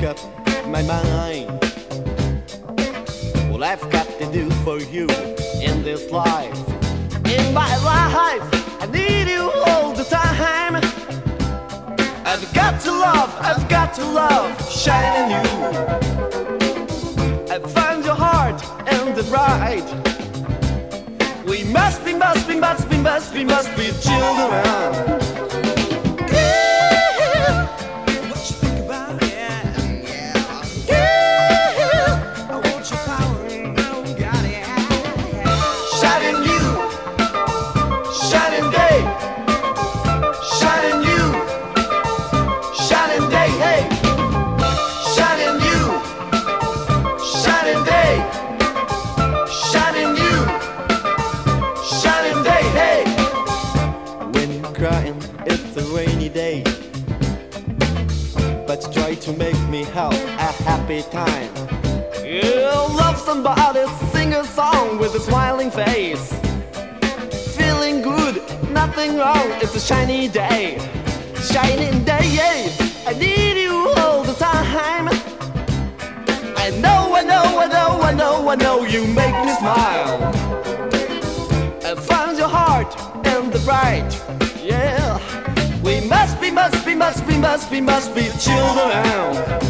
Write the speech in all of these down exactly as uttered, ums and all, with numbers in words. make up my mind what I've got to do for you in this life. In my life, I need you all the time. I've got to love, I've got to love, shine in you. I found your heart and the right. We must be, must be, must be, must be, must be children. To make me have a happy time. You love somebody, sing a song with a smiling face. Feeling good, nothing wrong, it's a shiny day. Shining day, I need you all the time. I know, I know, I know, I know, I know you make me smile. I found your heart and the bright, yeah. We must be, must be, must be, must be, must be children.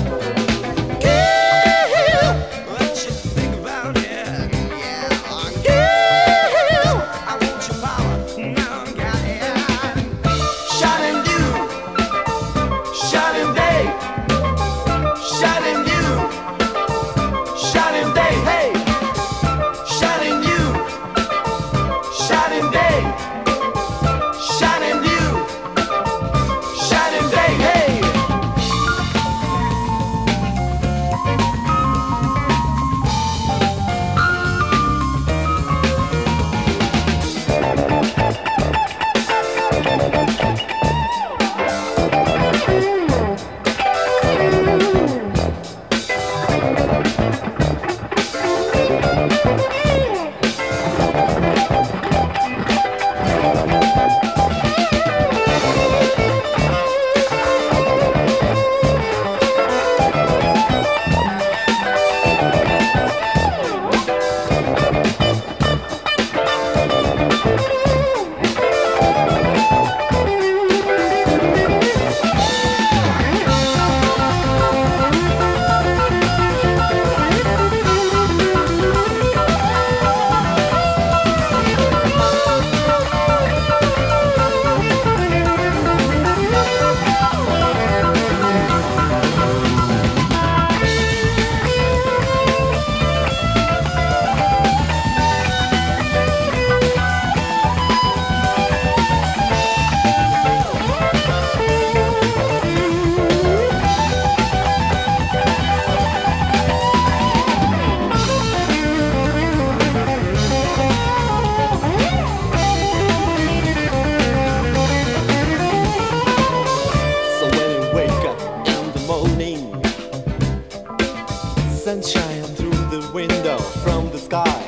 Sunshine through the window from the sky.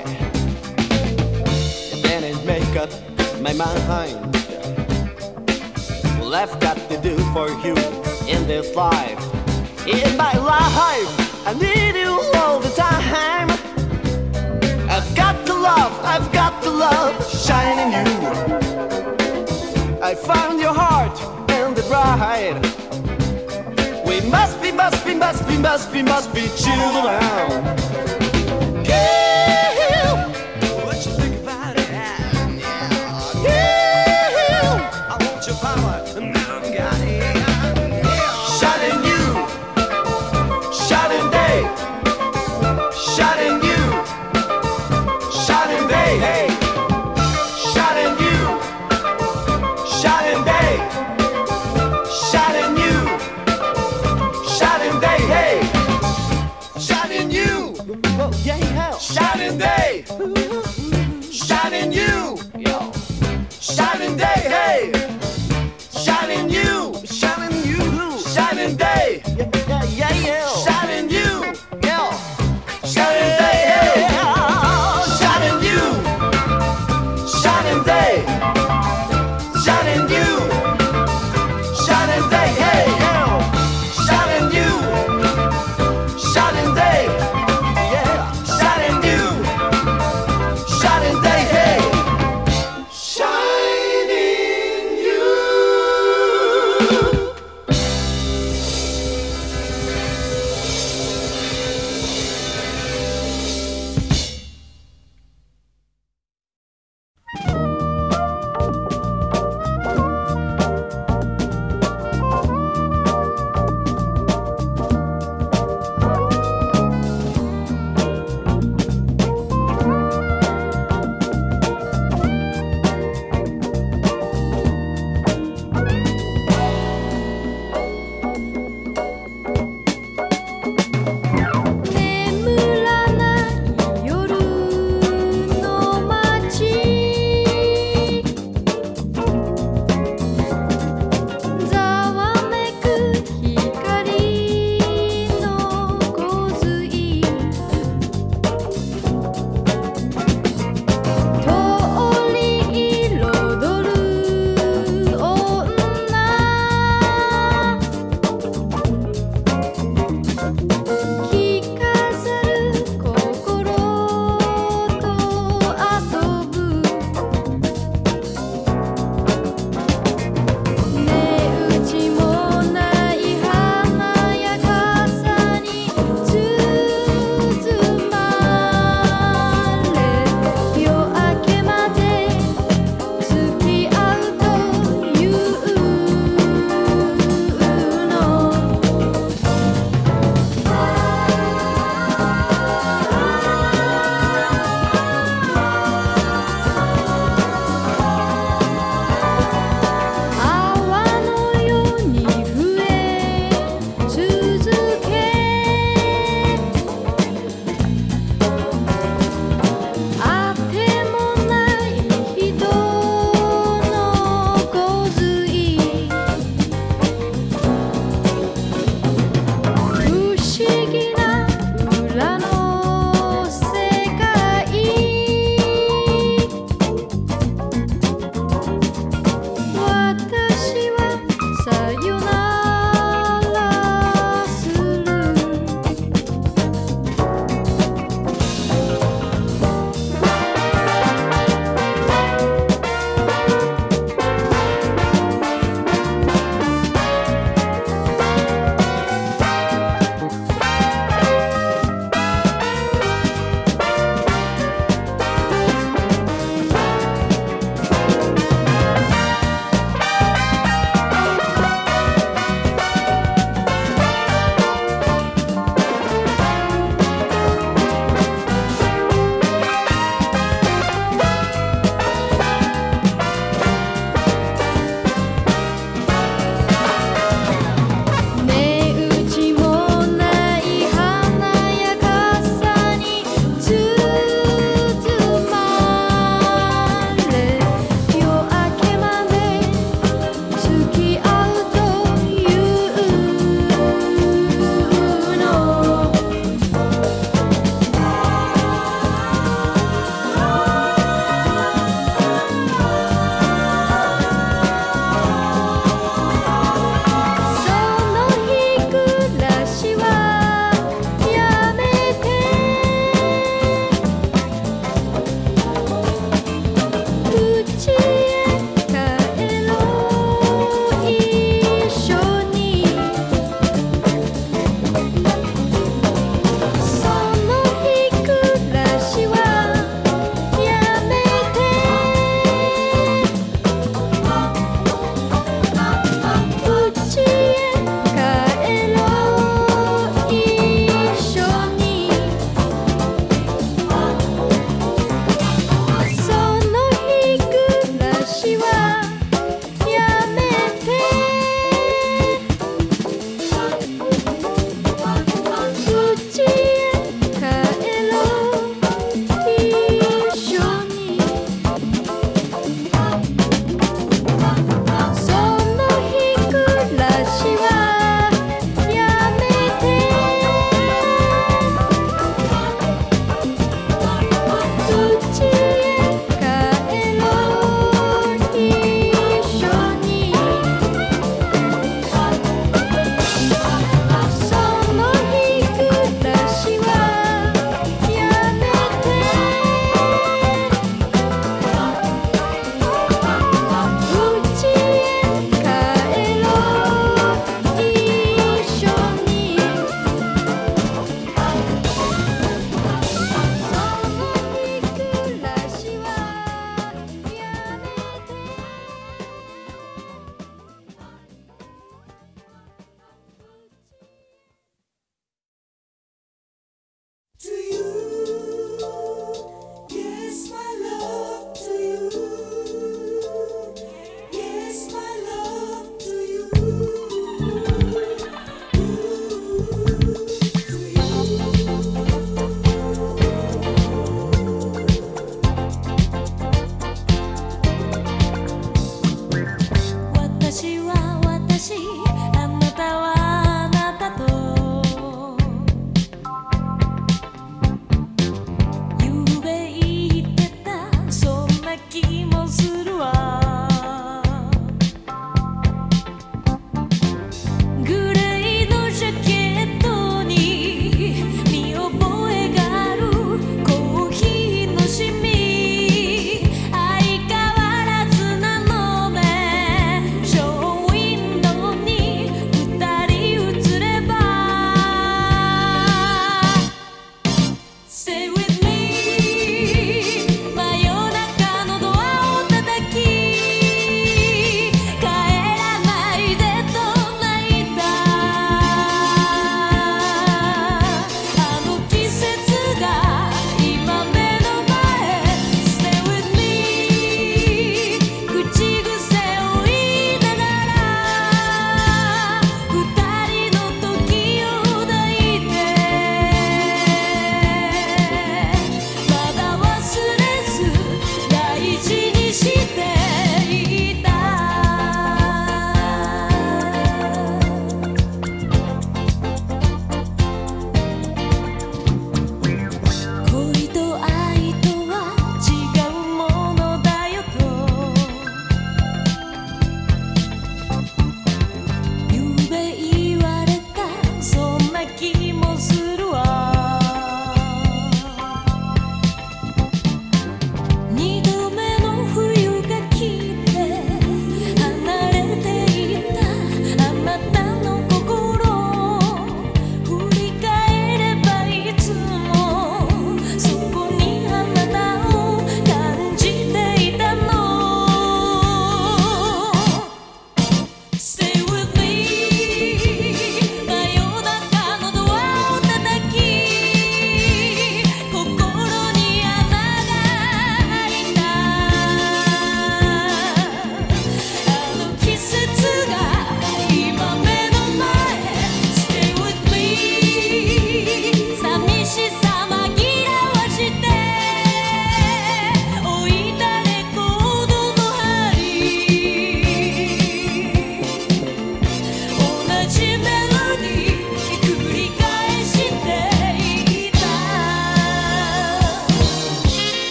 And then it make up my mind. Well, I've got to do for you in this life. In my life, I need you all the time. I've got to love, I've got to love, shining you. I found your heart and the bride. We must be, must be, must be, must be, must be children. Shining day, shining you, yo. Shining day, hey, shining you, shining you, shining day, yeah, yeah, yeah, shining you, yo. Shining day, hey, shining you, shining day, shining you, shining day, hey, shining you.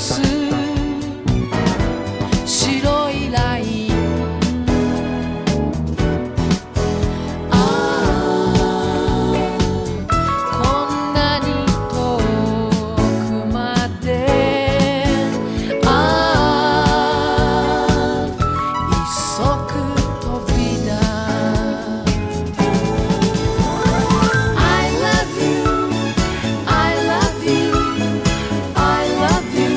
す白いライン、ああこんなに遠くまで、ああ一足飛びだ。 I love you I love you I love you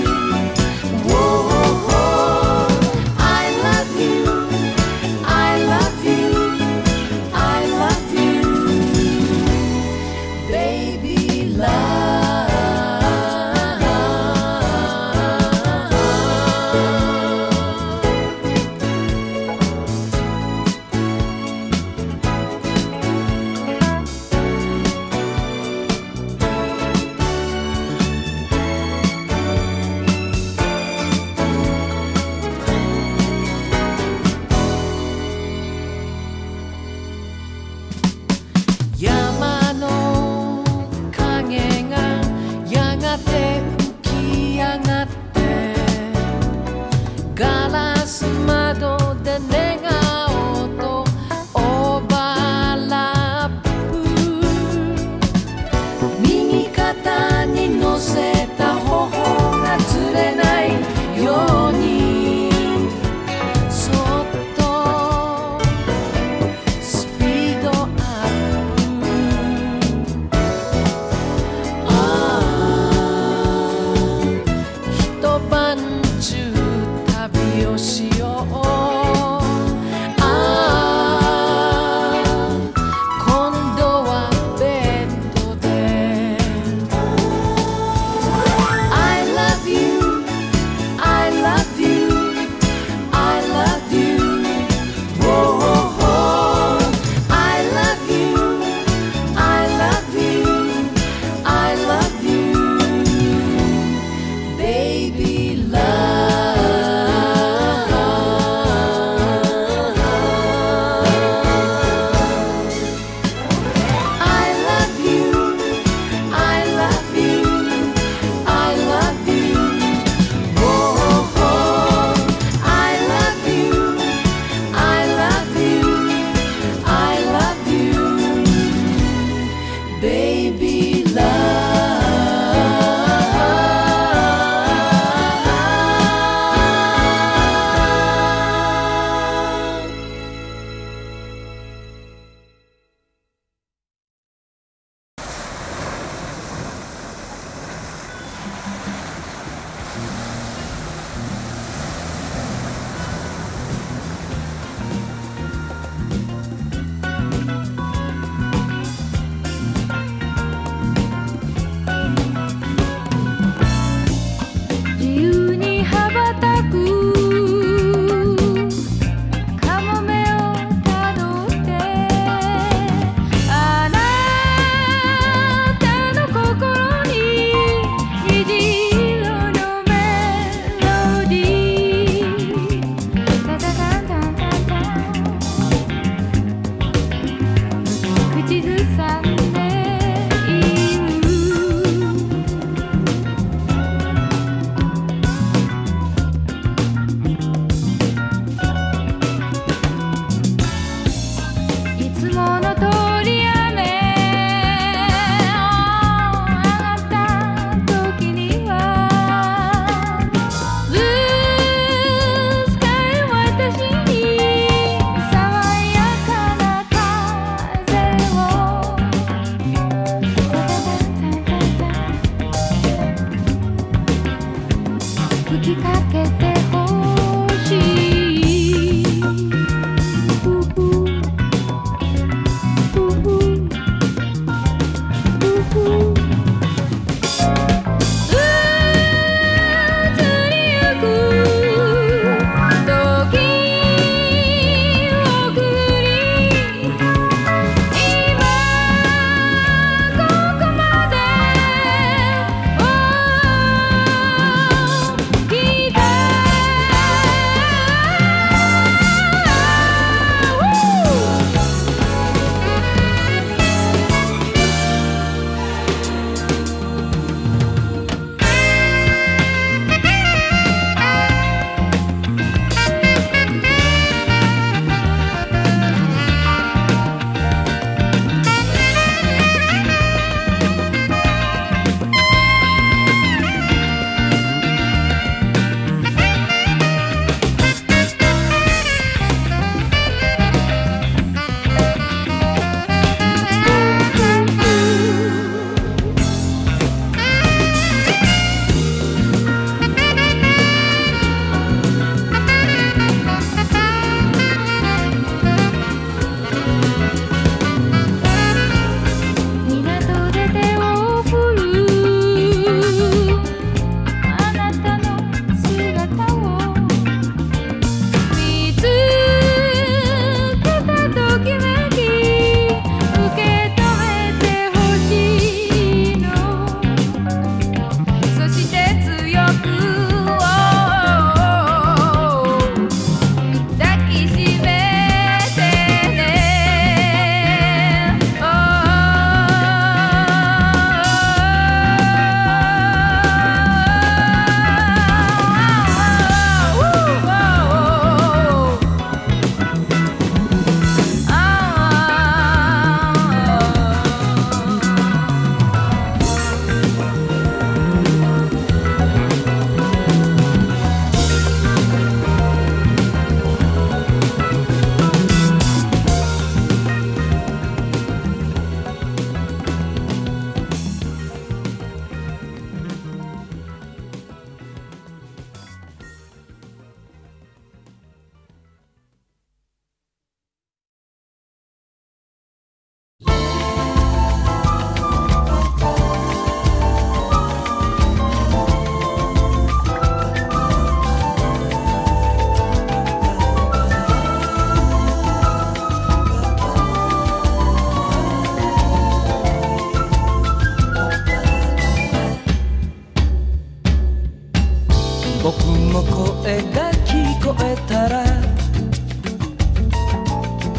声が聞こえたら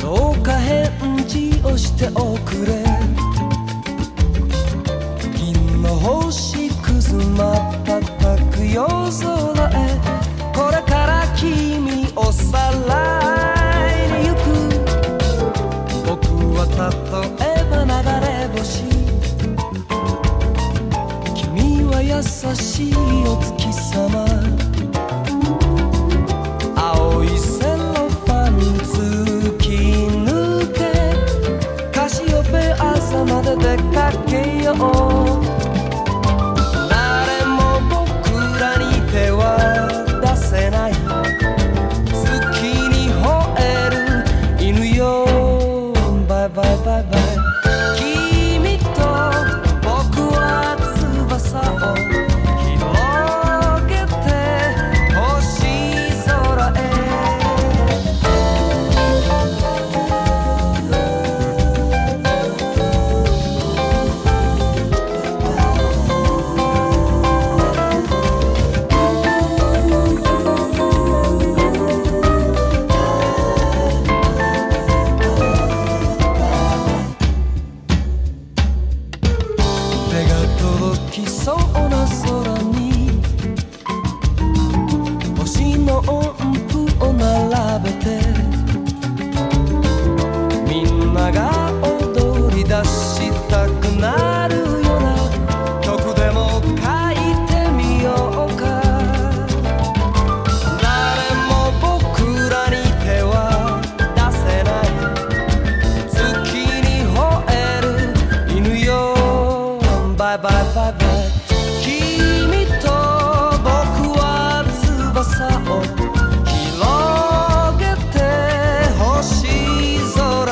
どうか返事をしておくれ。銀の星くず瞬く夜空へ、これから君をさらいに行く。僕はたとえば流れ星、君は優しいお月様。出かけよう。誰も僕らに手は出せない、月に吠える犬よ。バイバイバイバイ。君と僕は翼を広げて星空へ。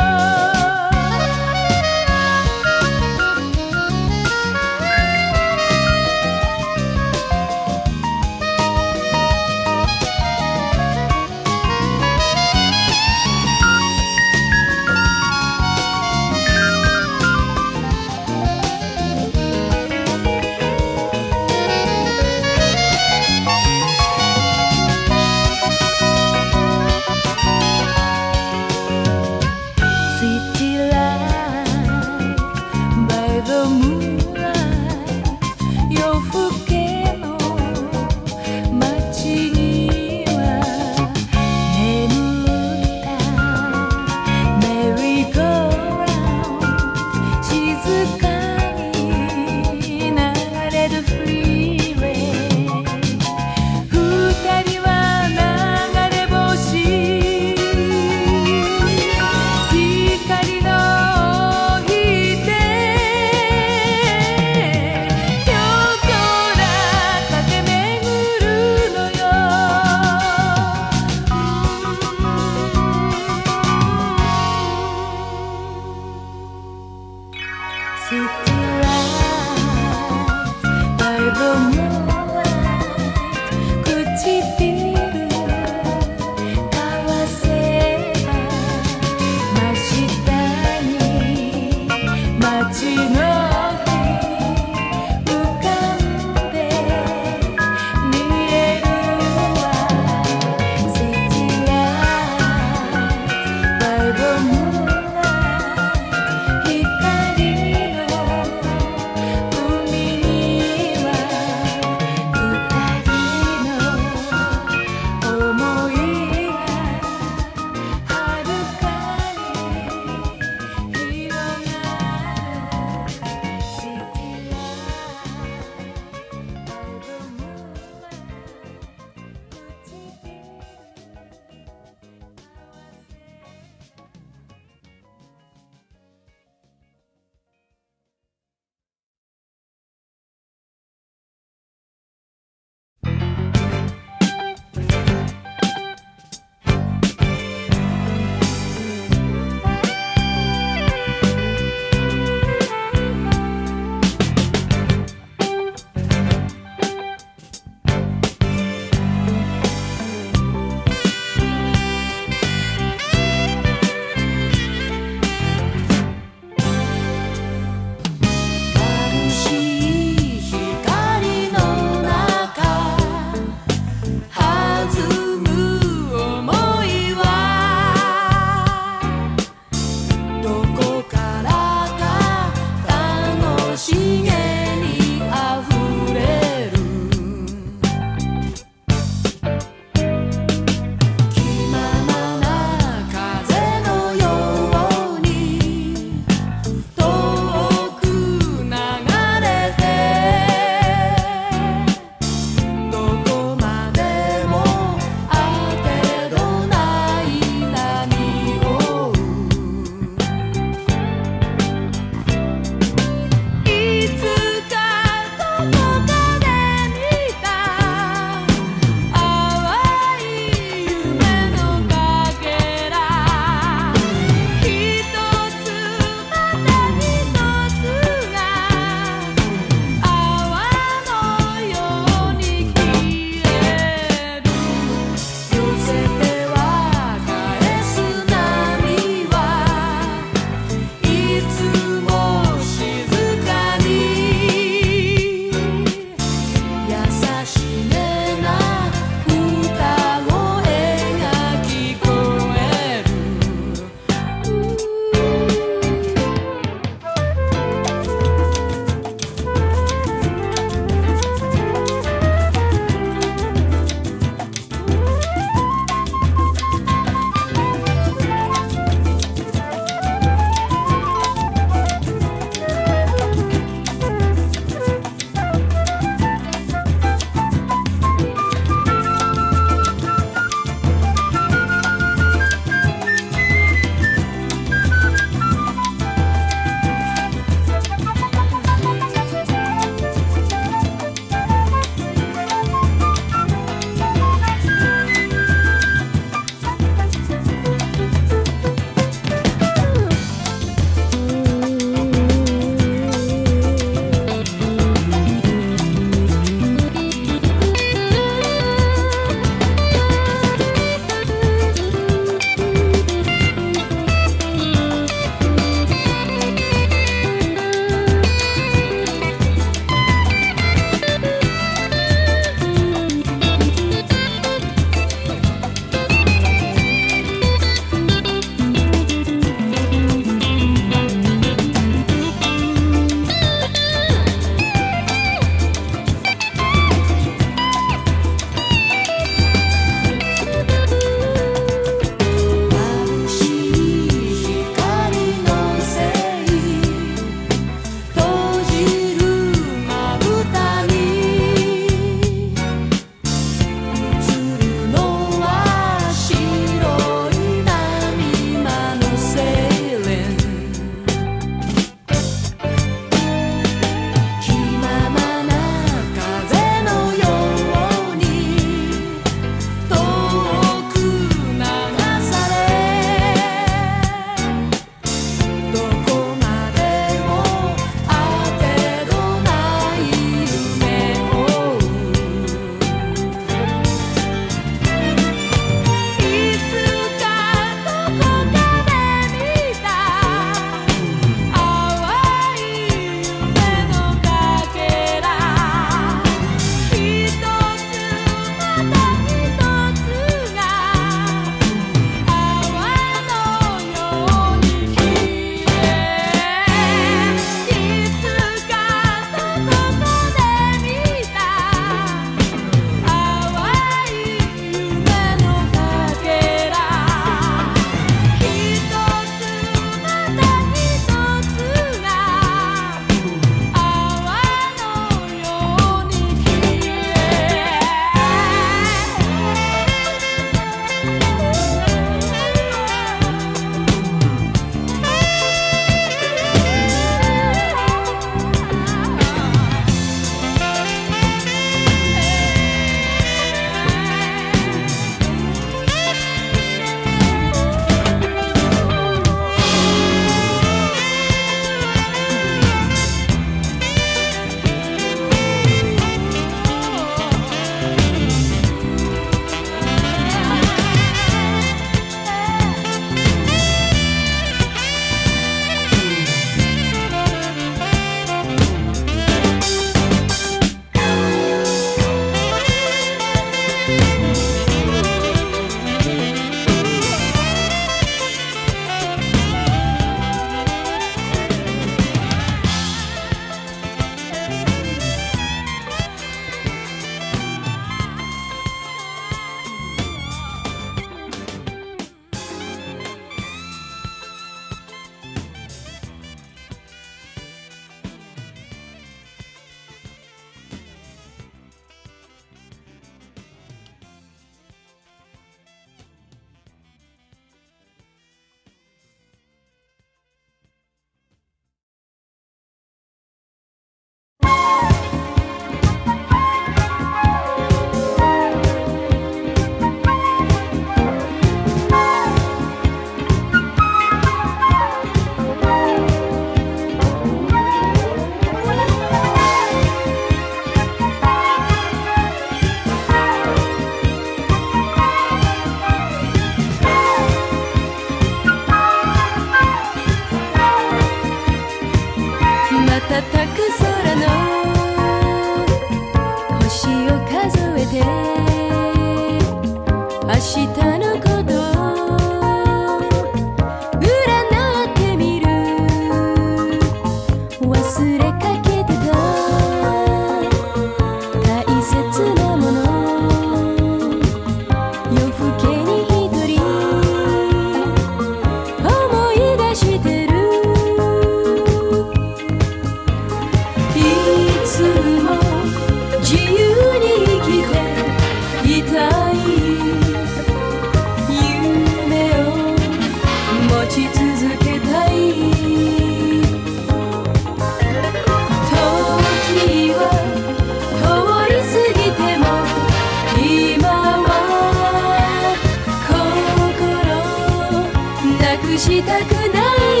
くしたくない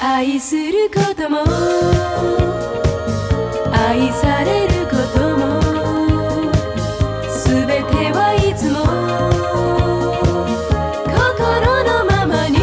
愛することも愛されることも全てはいつも心のままに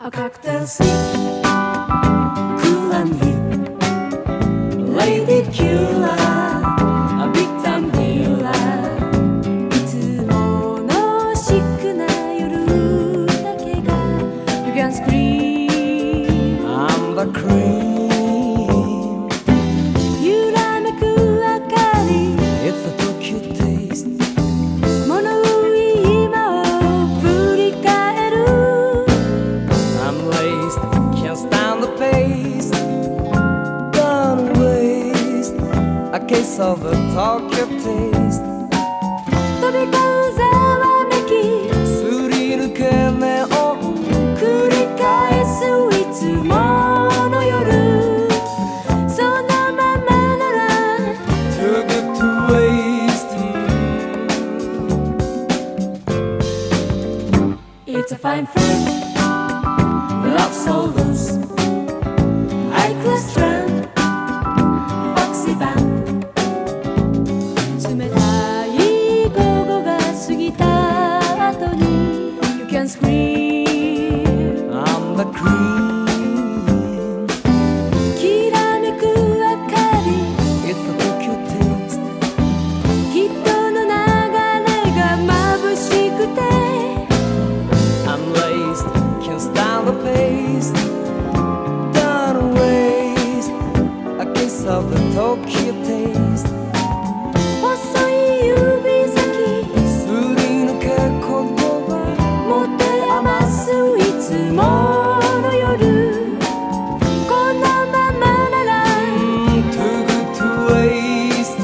А как танцует куланги, Lady Killa, а Big Time Killa. いつものシックな夜だけが You can scream, I'm the cream. 揺らめく明かり It's a Tokyo taste. 飛び交うざわめきすり抜け目を繰り返すいつもの夜そのままなら Too good to waste It's a fine fruit Love solos High class trend Foxy band Scream, I'm the cream. きらめく明かり It's the Tokyo taste. 人の流れが眩しくて I'm laced, can't stand the pace. Don't waste a kiss of the Tokyo taste. いつもの夜このままなら mm, Too good to waste mm.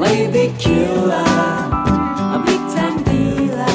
Lady Killa, a big time dealer.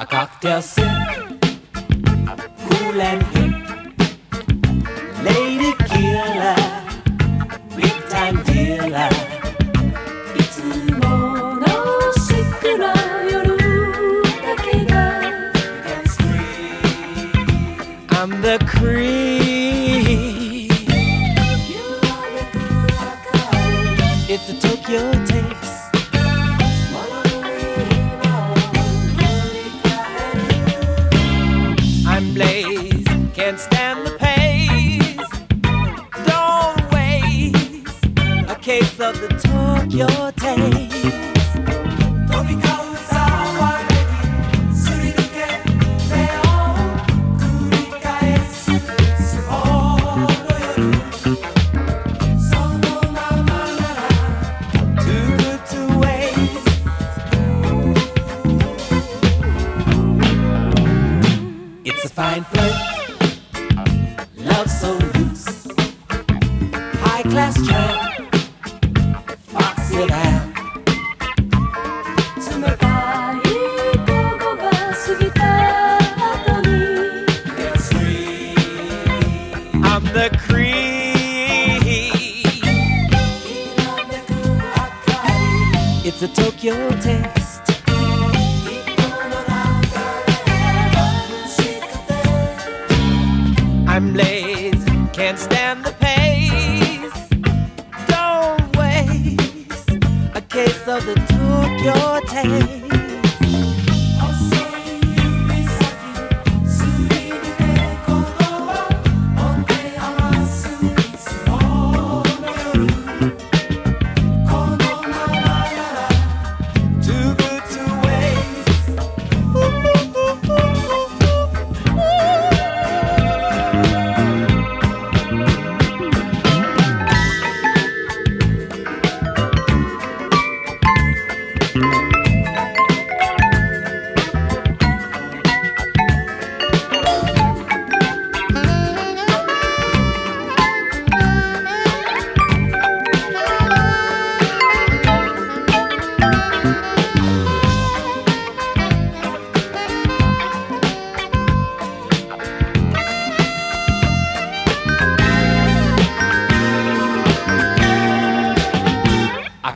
А как der sind coolen Hip Lady Killer Big Time Dealer いつものシックな夜だけが I'm the creep You are the cool It's the Tokyo taste Blaze, can't stand the pace. Don't waste a case of the Tokyo taste. Fine flirt, love so loose, high class charm, fox it out. Tsumekai gogo ga sugita ato ni dance free. I'm the creep. Kirameku akai. It's a Tokyo taste. I'm Blaze, can't stand the pace. Don't waste a case of the Tokyo taste. I'll say you saki, tsurite kodo wa ote amasu itsumo no yoru. Kono mama nara too good to waste.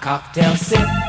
Cocktail sip